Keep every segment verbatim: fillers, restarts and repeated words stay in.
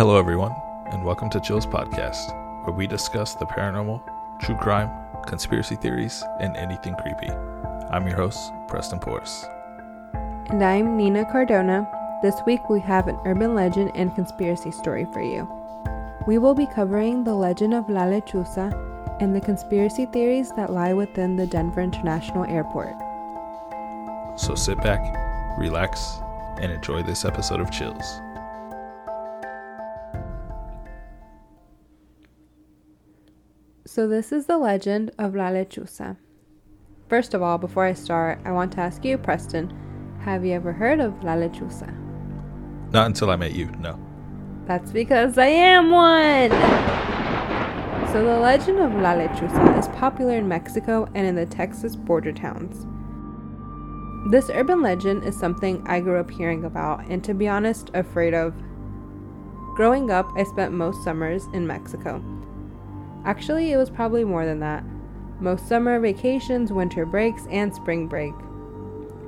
Hello everyone, and welcome to Chills Podcast, where we discuss the paranormal, true crime, conspiracy theories, and anything creepy. I'm your host, Preston Porras. And I'm Nina Cardona. This week we have an urban legend and conspiracy story for you. We will be covering the legend of La Lechuza and the conspiracy theories that lie within the Denver International Airport. So sit back, relax, and enjoy this episode of Chills. So this is the legend of La Lechuza. First of all, before I start, I want to ask you, Preston, have you ever heard of La Lechuza? Not until I met you, no. That's because I am one! So the legend of La Lechuza is popular in Mexico and in the Texas border towns. This urban legend is something I grew up hearing about and, to be honest, afraid of. Growing up, I spent most summers in Mexico. Actually, it was probably more than that. Most summer vacations, winter breaks, and spring break.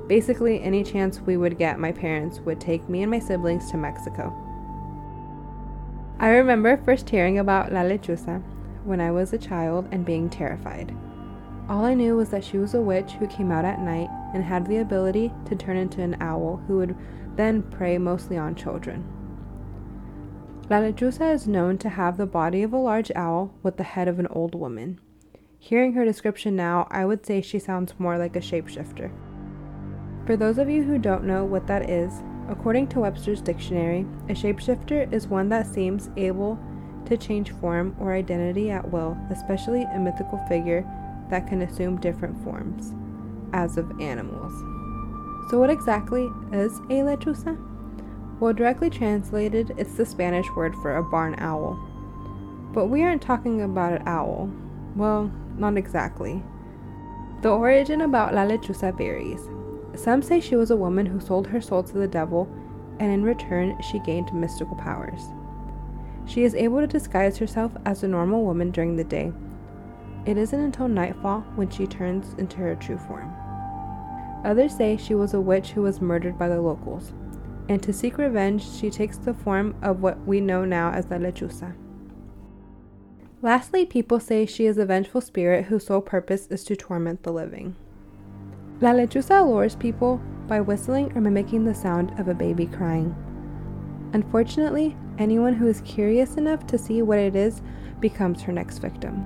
Basically, any chance we would get, my parents would take me and my siblings to Mexico. I remember first hearing about La Lechuza when I was a child and being terrified. All I knew was that she was a witch who came out at night and had the ability to turn into an owl who would then prey mostly on children. La Lechuza is known to have the body of a large owl with the head of an old woman. Hearing her description now, I would say she sounds more like a shapeshifter. For those of you who don't know what that is, according to Webster's Dictionary, a shapeshifter is one that seems able to change form or identity at will, especially a mythical figure that can assume different forms, as of animals. So what exactly is a lechuza? Well, directly translated, it's the Spanish word for a barn owl. But we aren't talking about an owl. Well, not exactly. The origin about La Lechuza varies. Some say she was a woman who sold her soul to the devil, and in return, she gained mystical powers. She is able to disguise herself as a normal woman during the day. It isn't until nightfall when she turns into her true form. Others say she was a witch who was murdered by the locals. And to seek revenge, she takes the form of what we know now as La Lechuza. Lastly, people say she is a vengeful spirit whose sole purpose is to torment the living. La Lechuza lures people by whistling or mimicking the sound of a baby crying. Unfortunately, anyone who is curious enough to see what it is becomes her next victim.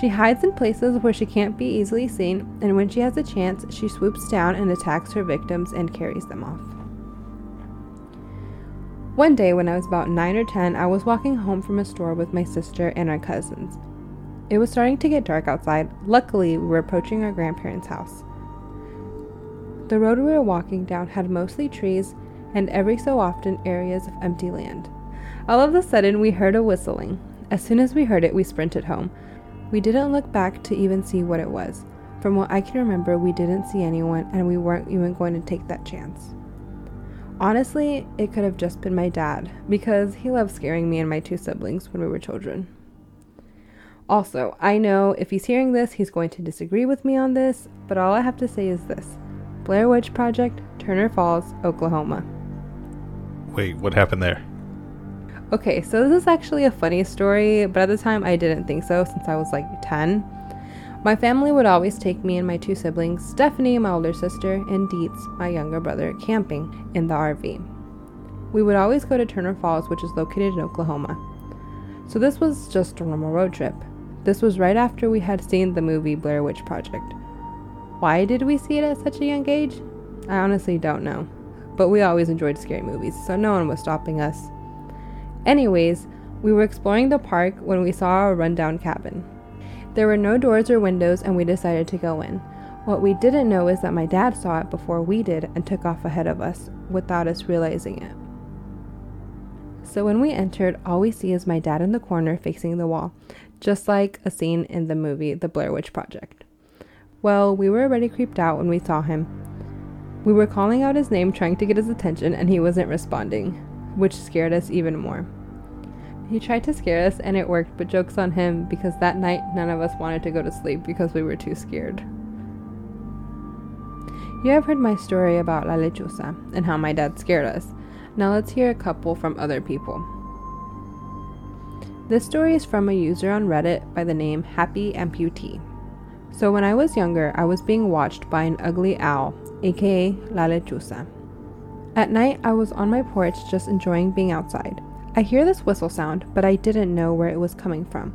She hides in places where she can't be easily seen, and when she has a chance, she swoops down and attacks her victims and carries them off. One day when I was about nine or ten, I was walking home from a store with my sister and our cousins. It was starting to get dark outside. Luckily, we were approaching our grandparents' house. The road we were walking down had mostly trees and every so often areas of empty land. All of a sudden, we heard a whistling. As soon as we heard it, we sprinted home. We didn't look back to even see what it was. From what I can remember, we didn't see anyone and we weren't even going to take that chance. Honestly, it could have just been my dad, because he loved scaring me and my two siblings when we were children. Also, I know if he's hearing this, he's going to disagree with me on this, but all I have to say is this. Blair Witch Project, Turner Falls, Oklahoma. Wait, what happened there? Okay, so this is actually a funny story, but at the time I didn't think so since I was like ten. My family would always take me and my two siblings, Stephanie, my older sister, and Dietz, my younger brother, camping in the R V. We would always go to Turner Falls, which is located in Oklahoma. So this was just a normal road trip. This was right after we had seen the movie Blair Witch Project. Why did we see it at such a young age? I honestly don't know. But we always enjoyed scary movies, so no one was stopping us. Anyways, we were exploring the park when we saw a rundown cabin. There were no doors or windows, and we decided to go in. What we didn't know is that my dad saw it before we did and took off ahead of us without us realizing it. So when we entered, all we see is my dad in the corner facing the wall, just like a scene in the movie The Blair Witch Project. Well, we were already creeped out when we saw him. We were calling out his name, trying to get his attention, and he wasn't responding, which scared us even more. He tried to scare us and it worked, but joke's on him because that night none of us wanted to go to sleep because we were too scared. You have heard my story about La Lechuza and how my dad scared us. Now let's hear a couple from other people. This story is from a user on Reddit by the name Happy Amputee. So when I was younger, I was being watched by an ugly owl, aka La Lechuza. At night, I was on my porch just enjoying being outside. I hear this whistle sound, but I didn't know where it was coming from.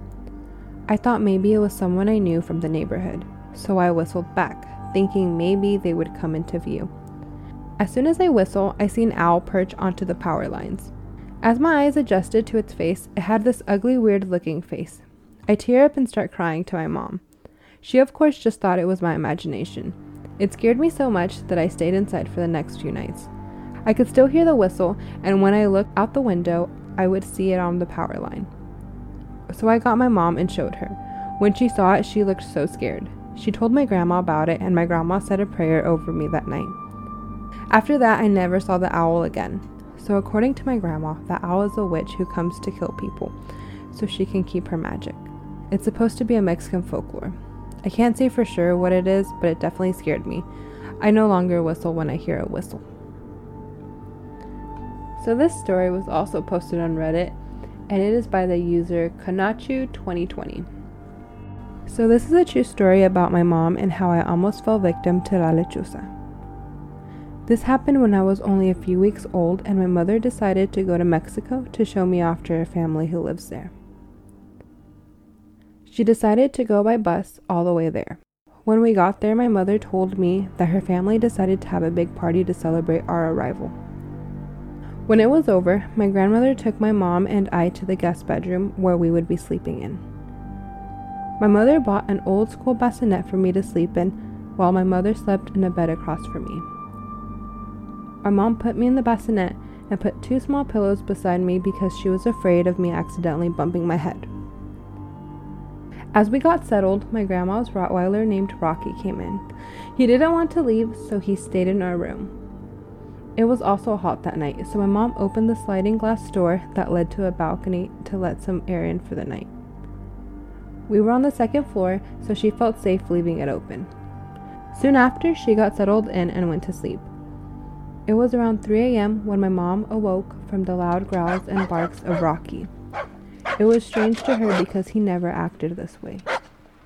I thought maybe it was someone I knew from the neighborhood, so I whistled back, thinking maybe they would come into view. As soon as I whistle, I see an owl perch onto the power lines. As my eyes adjusted to its face, it had this ugly, weird-looking face. I tear up and start crying to my mom. She, of course, just thought it was my imagination. It scared me so much that I stayed inside for the next few nights. I could still hear the whistle, and when I looked out the window, I would see it on the power line. So I got my mom and showed her. When she saw it, she looked so scared. She told my grandma about it, and my grandma said a prayer over me that night. After that, I never saw the owl again. So according to my grandma, the owl is a witch who comes to kill people so she can keep her magic. It's supposed to be a Mexican folklore. I can't say for sure what it is, but it definitely scared me. I no longer whistle when I hear a whistle. So this story was also posted on Reddit, and it is by the user Kanachu twenty twenty. So this is a true story about my mom and how I almost fell victim to La Lechuza. This happened when I was only a few weeks old, and my mother decided to go to Mexico to show me off to her family who lives there. She decided to go by bus all the way there. When we got there, my mother told me that her family decided to have a big party to celebrate our arrival. When it was over, my grandmother took my mom and I to the guest bedroom where we would be sleeping in. My mother bought an old school bassinet for me to sleep in, while my mother slept in a bed across from me. My mom put me in the bassinet and put two small pillows beside me because she was afraid of me accidentally bumping my head. As we got settled, my grandma's Rottweiler named Rocky came in. He didn't want to leave, so he stayed in our room. It was also hot that night, so my mom opened the sliding glass door that led to a balcony to let some air in for the night. We were on the second floor, so she felt safe leaving it open. Soon after, she got settled in and went to sleep. It was around three a.m. when my mom awoke from the loud growls and barks of Rocky. It was strange to her because he never acted this way.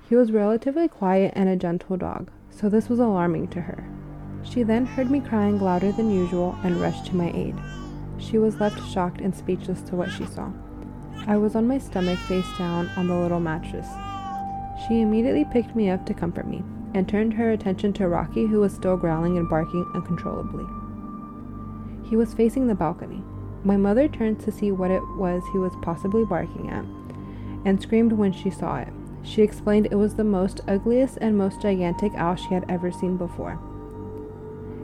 He was relatively quiet and a gentle dog, so this was alarming to her. She then heard me crying louder than usual and rushed to my aid. She was left shocked and speechless to what she saw. I was on my stomach face down on the little mattress. She immediately picked me up to comfort me and turned her attention to Rocky, who was still growling and barking uncontrollably. He was facing the balcony. My mother turned to see what it was he was possibly barking at and screamed when she saw it. She explained it was the most ugliest and most gigantic owl she had ever seen before.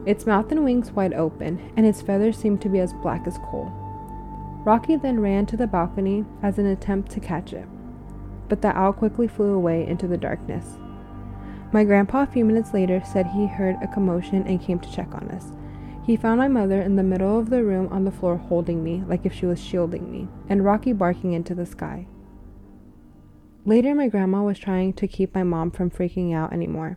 Its mouth and wings wide open, and its feathers seemed to be as black as coal. Rocky then ran to the balcony as an attempt to catch it, but the owl quickly flew away into the darkness. My grandpa a few minutes later said he heard a commotion and came to check on us. He found my mother in the middle of the room on the floor holding me like if she was shielding me, and Rocky barking into the sky. Later, my grandma was trying to keep my mom from freaking out anymore.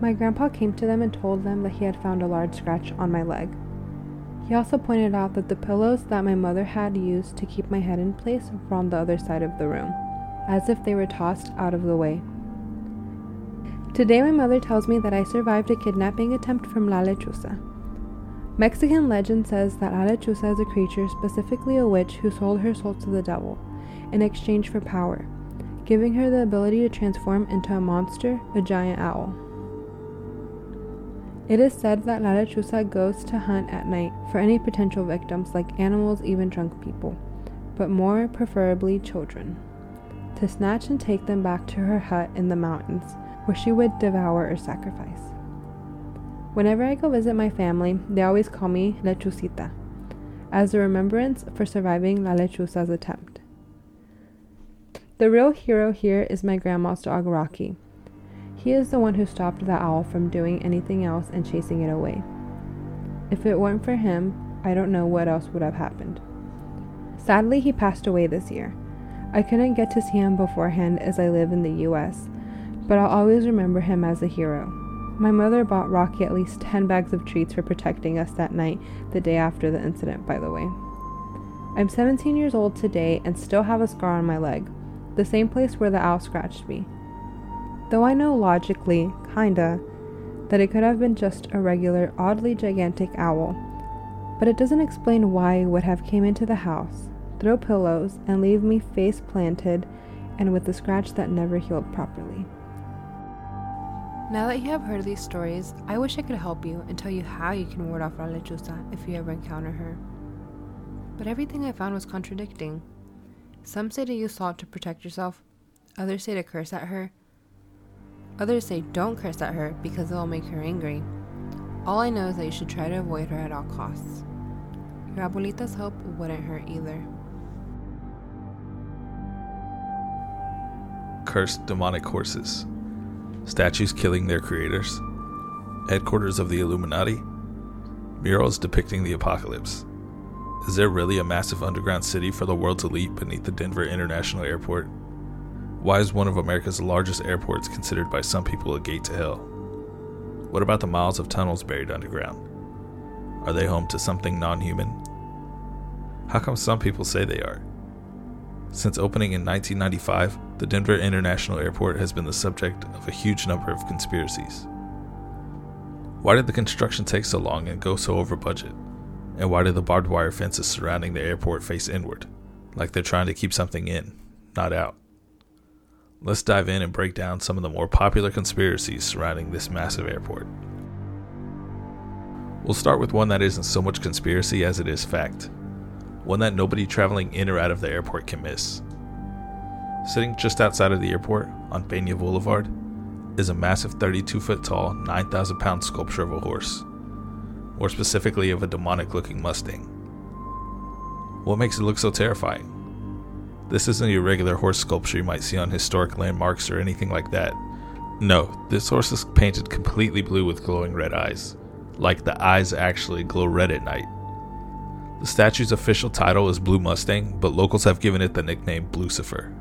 My grandpa came to them and told them that he had found a large scratch on my leg. He also pointed out that the pillows that my mother had used to keep my head in place were on the other side of the room, as if they were tossed out of the way. Today, my mother tells me that I survived a kidnapping attempt from La Lechuza. Mexican legend says that La Lechuza is a creature, specifically a witch, who sold her soul to the devil in exchange for power, giving her the ability to transform into a monster, a giant owl. It is said that La Lechuza goes to hunt at night for any potential victims, like animals, even drunk people, but more preferably children, to snatch and take them back to her hut in the mountains, where she would devour or sacrifice. Whenever I go visit my family, they always call me Lechucita, as a remembrance for surviving La Lechuza's attempt. The real hero here is my grandma's dog, Rocky. He is the one who stopped the owl from doing anything else and chasing it away. If it weren't for him, I don't know what else would have happened. Sadly, he passed away this year. I couldn't get to see him beforehand as I live in the U S, but I'll always remember him as a hero, My mother bought Rocky at least ten bags of treats for protecting us that night, the day after the incident, by the way. I'm seventeen years old today and still have a scar on my leg, the same place where the owl scratched me. Though I know logically, kinda, that it could have been just a regular, oddly gigantic owl, but it doesn't explain why it would have came into the house, throw pillows, and leave me face planted and with a scratch that never healed properly. Now that you have heard these stories, I wish I could help you and tell you how you can ward off La Lechuza if you ever encounter her. But everything I found was contradicting. Some say to use salt to protect yourself, others say to curse at her, others say don't curse at her because it will make her angry. All I know is that you should try to avoid her at all costs. Your abuelita's help wouldn't hurt either. Cursed demonic horses. Statues killing their creators, headquarters of the Illuminati, murals depicting the apocalypse. Is there really a massive underground city for the world to leap beneath the Denver International Airport? Why is one of America's largest airports considered by some people a gate to hell? What about the miles of tunnels buried underground? Are they home to something non-human? How come some people say they are? Since opening in nineteen ninety-five, the Denver International Airport has been the subject of a huge number of conspiracies. Why did the construction take so long and go so over budget? And why do the barbed wire fences surrounding the airport face inward, like they're trying to keep something in, not out? Let's dive in and break down some of the more popular conspiracies surrounding this massive airport. We'll start with one that isn't so much conspiracy as it is fact. One that nobody traveling in or out of the airport can miss. Sitting just outside of the airport, on Peña Boulevard, is a massive thirty-two foot tall, nine thousand pound sculpture of a horse, more specifically of a demonic-looking Mustang. What makes it look so terrifying? This isn't your regular horse sculpture you might see on historic landmarks or anything like that. No, this horse is painted completely blue with glowing red eyes, like the eyes actually glow red at night. The statue's official title is Blue Mustang, but locals have given it the nickname Blucifer.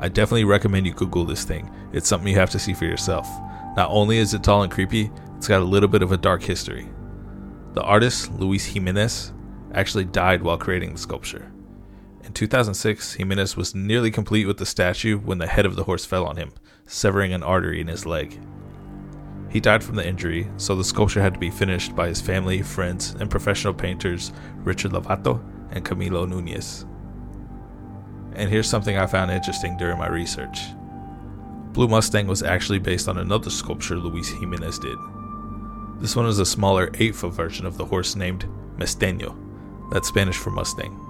I definitely recommend you Google this thing. It's something you have to see for yourself. Not only is it tall and creepy, it's got a little bit of a dark history. The artist, Luis Jimenez, actually died while creating the sculpture. In two thousand six, Jimenez was nearly complete with the statue when the head of the horse fell on him, severing an artery in his leg. He died from the injury, so the sculpture had to be finished by his family, friends, and professional painters Richard Lavato and Camilo Nunez. And here's something I found interesting during my research. Blue Mustang was actually based on another sculpture Luis Jimenez did. This one is a smaller eight foot version of the horse named Mesteño, that's Spanish for Mustang.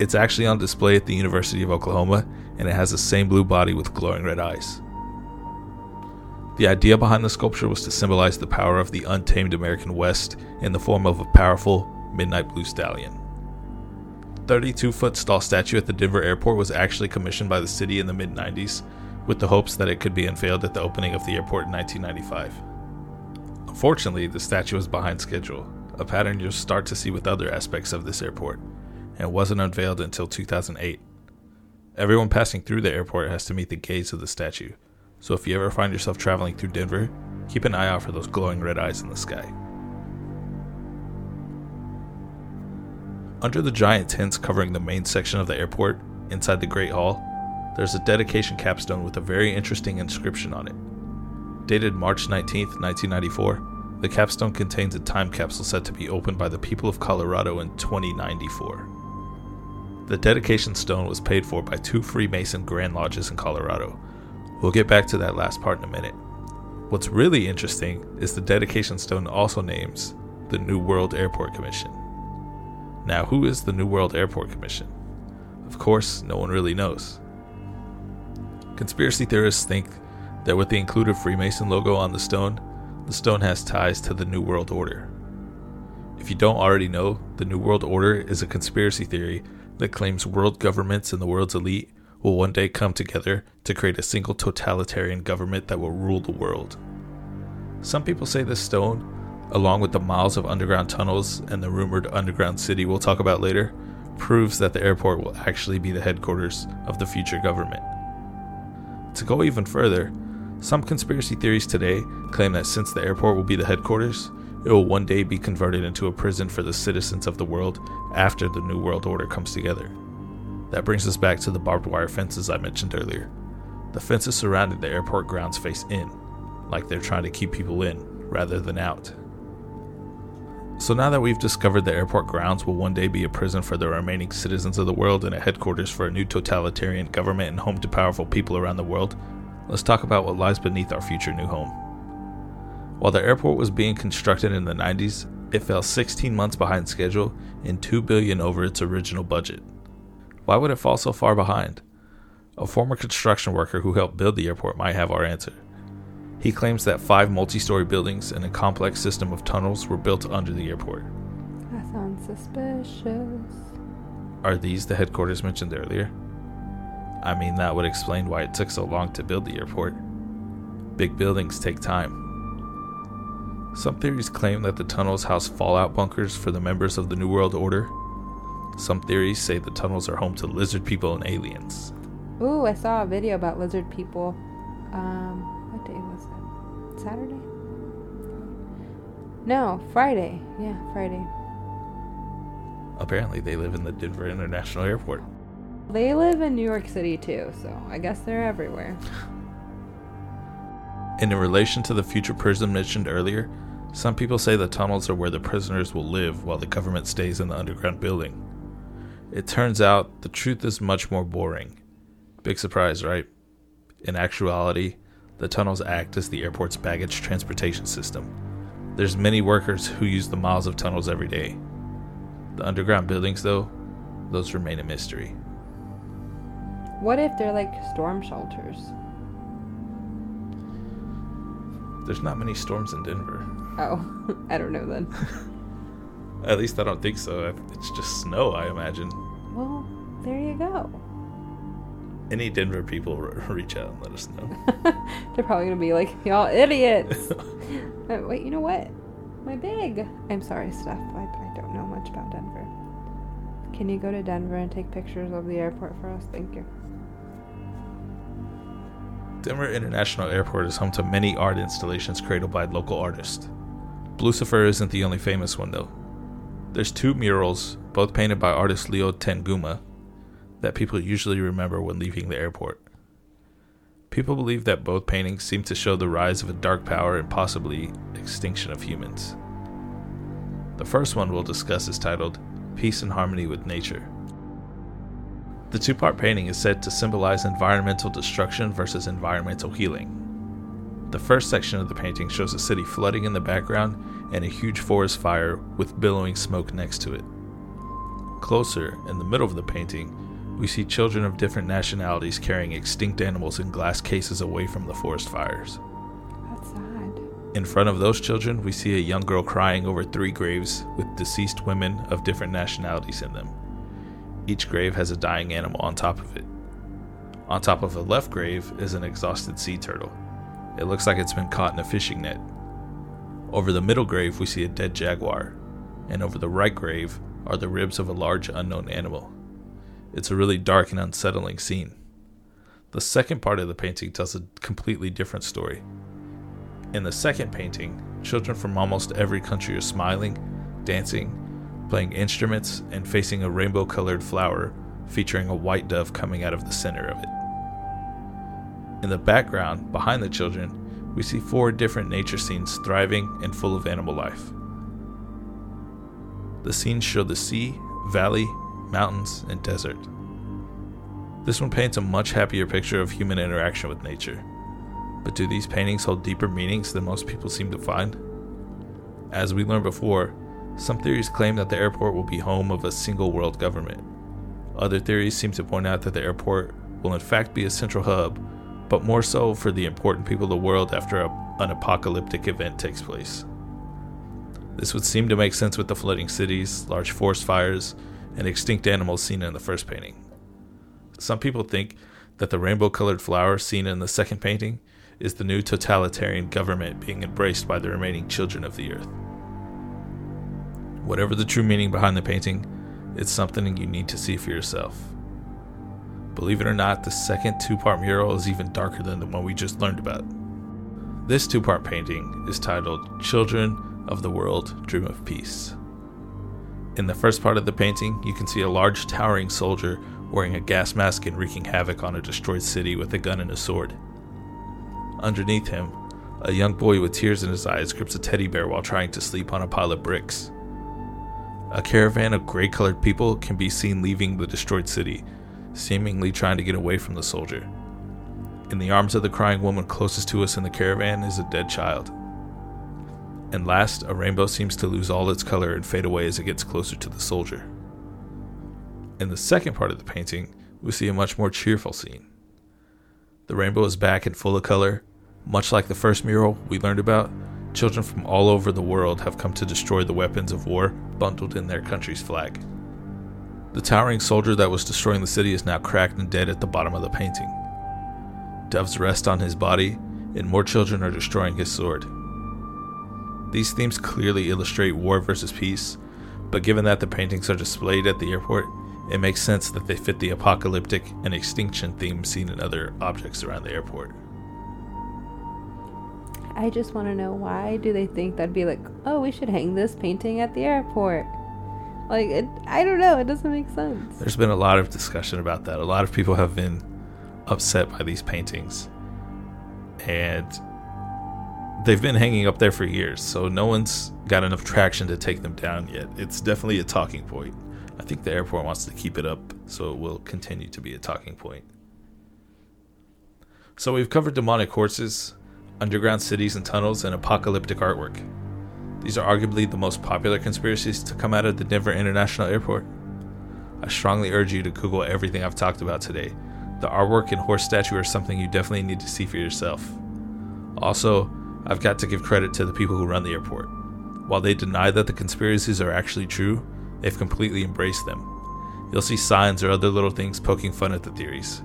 It's actually on display at the University of Oklahoma, and it has the same blue body with glowing red eyes. The idea behind the sculpture was to symbolize the power of the untamed American West in the form of a powerful midnight blue stallion. The thirty-two foot tall statue at the Denver airport was actually commissioned by the city in the mid nineties with the hopes that it could be unveiled at the opening of the airport in nineteen ninety-five. Unfortunately, the statue was behind schedule, a pattern you'll start to see with other aspects of this airport, and wasn't unveiled until two thousand eight. Everyone passing through the airport has to meet the gaze of the statue. So if you ever find yourself traveling through Denver, keep an eye out for those glowing red eyes in the sky. Under the giant tents covering the main section of the airport, inside the Great Hall, there's a dedication capstone with a very interesting inscription on it. Dated March nineteenth, nineteen ninety-four, the capstone contains a time capsule said to be opened by the people of Colorado in twenty ninety-four. The dedication stone was paid for by two Freemason Grand Lodges in Colorado. We'll get back to that last part in a minute. What's really interesting is the dedication stone also names the New World Airport Commission. Now, who is the New World Airport Commission? Of course, no one really knows. Conspiracy theorists think that with the included Freemason logo on the stone, the stone has ties to the New World Order. If you don't already know, the New World Order is a conspiracy theory that claims world governments and the world's elite will one day come together to create a single totalitarian government that will rule the world. Some people say this stone, along with the miles of underground tunnels and the rumored underground city we'll talk about later, proves that the airport will actually be the headquarters of the future government. To go even further, Some conspiracy theories today claim that since the airport will be the headquarters, it will one day be converted into a prison for the citizens of the world after the New World Order comes together. That brings us back to the barbed wire fences I mentioned earlier. The fences surrounding the airport grounds face in, like they're trying to keep people in rather than out. So now that we've discovered the airport grounds will one day be a prison for the remaining citizens of the world and a headquarters for a new totalitarian government and home to powerful people around the world, let's talk about what lies beneath our future new home. While the airport was being constructed in the nineties, it fell sixteen months behind schedule and two billion dollars over its original budget. Why would it fall so far behind? A former construction worker who helped build the airport might have our answer. He claims that five multi-story buildings and a complex system of tunnels were built under the airport. That sounds suspicious. Are these the headquarters mentioned earlier? I mean, that would explain why it took so long to build the airport. Big buildings take time. Some theories claim that the tunnels house fallout bunkers for the members of the New World Order. Some theories say the tunnels are home to lizard people and aliens. Ooh, I saw a video about lizard people. Um... Saturday? No, Friday. Yeah, Friday. Apparently they live in the Denver International Airport. They live in New York City too, so I guess they're everywhere. And in relation to the future prison mentioned earlier, some people say the tunnels are where the prisoners will live while the government stays in the underground building. It turns out the truth is much more boring. Big surprise, right? In actuality, the tunnels act as the airport's baggage transportation system. There's many workers who use the miles of tunnels every day. The underground buildings, though, those remain a mystery. What if they're like storm shelters? There's not many storms in Denver. Oh, I don't know then. At least I don't think so. It's just snow, I imagine. Well, there you go. Any Denver people, reach out and let us know. They're probably going to be like, y'all idiots. uh, wait, you know what? My big. I'm sorry, Steph. I, I don't know much about Denver. Can you go to Denver and take pictures of the airport for us? Thank you. Denver International Airport is home to many art installations created by local artists. Blucifer isn't the only famous one, though. There's two murals, both painted by artist Leo Tanguma, that people usually remember when leaving the airport. People believe that both paintings seem to show the rise of a dark power and possibly extinction of humans. The first one we'll discuss is titled Peace and Harmony with Nature. The two-part painting is said to symbolize environmental destruction versus environmental healing. The first section of the painting shows a city flooding in the background and a huge forest fire with billowing smoke next to it. Closer, in the middle of the painting, we see children of different nationalities carrying extinct animals in glass cases away from the forest fires. That's sad. In front of those children, we see a young girl crying over three graves with deceased women of different nationalities in them. Each grave has a dying animal on top of it. On top of the left grave is an exhausted sea turtle. It looks like it's been caught in a fishing net. Over the middle grave, we see a dead jaguar, and over the right grave are the ribs of a large unknown animal. It's a really dark and unsettling scene. The second part of the painting tells a completely different story. In the second painting, children from almost every country are smiling, dancing, playing instruments, and facing a rainbow-colored flower featuring a white dove coming out of the center of it. In the background, behind the children, we see four different nature scenes thriving and full of animal life. The scenes show the sea, valley, mountains, and desert. This one paints a much happier picture of human interaction with nature. But do these paintings hold deeper meanings than most people seem to find? As we learned before, some theories claim that the airport will be home of a single world government. Other theories seem to point out that the airport will in fact be a central hub, but more so for the important people of the world after a, an apocalyptic event takes place. This would seem to make sense with the flooding cities, large forest fires, and extinct animals seen in the first painting. Some people think that the rainbow-colored flower seen in the second painting is the new totalitarian government being embraced by the remaining children of the earth. Whatever the true meaning behind the painting, it's something you need to see for yourself. Believe it or not, the second two-part mural is even darker than the one we just learned about. This two-part painting is titled Children of the World, Dream of Peace. In the first part of the painting, you can see a large towering soldier wearing a gas mask and wreaking havoc on a destroyed city with a gun and a sword. Underneath him, a young boy with tears in his eyes grips a teddy bear while trying to sleep on a pile of bricks. A caravan of gray-colored people can be seen leaving the destroyed city, seemingly trying to get away from the soldier. In the arms of the crying woman closest to us in the caravan is a dead child. And last, a rainbow seems to lose all its color and fade away as it gets closer to the soldier. In the second part of the painting, we see a much more cheerful scene. The rainbow is back and full of color. Much like the first mural we learned about, children from all over the world have come to destroy the weapons of war bundled in their country's flag. The towering soldier that was destroying the city is now cracked and dead at the bottom of the painting. Doves rest on his body, and more children are destroying his sword. These themes clearly illustrate war versus peace, but given that the paintings are displayed at the airport, it makes sense that they fit the apocalyptic and extinction themes seen in other objects around the airport. I just want to know, why do they think that'd be like, oh, we should hang this painting at the airport? Like, it, I don't know. It doesn't make sense. There's been a lot of discussion about that. A lot of people have been upset by these paintings. And they've been hanging up there for years, so no one's got enough traction to take them down yet. It's definitely a talking point. I think the airport wants to keep it up, so it will continue to be a talking point. So we've covered demonic horses, underground cities and tunnels, and apocalyptic artwork. These are arguably the most popular conspiracies to come out of the Denver International Airport. I strongly urge you to Google everything I've talked about today. The artwork and horse statue are something you definitely need to see for yourself. Also, I've got to give credit to the people who run the airport. While they deny that the conspiracies are actually true, they've completely embraced them. You'll see signs or other little things poking fun at the theories.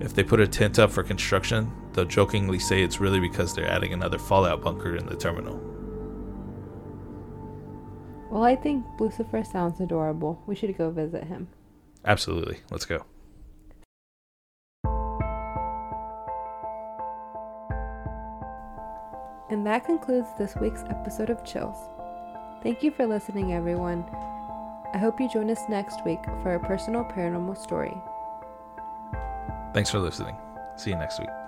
If they put a tent up for construction, they'll jokingly say it's really because they're adding another fallout bunker in the terminal. Well, I think Blucifer sounds adorable. We should go visit him. Absolutely. Let's go. And that concludes this week's episode of Chills. Thank you for listening, everyone. I hope you join us next week for a personal paranormal story. Thanks for listening. See you next week.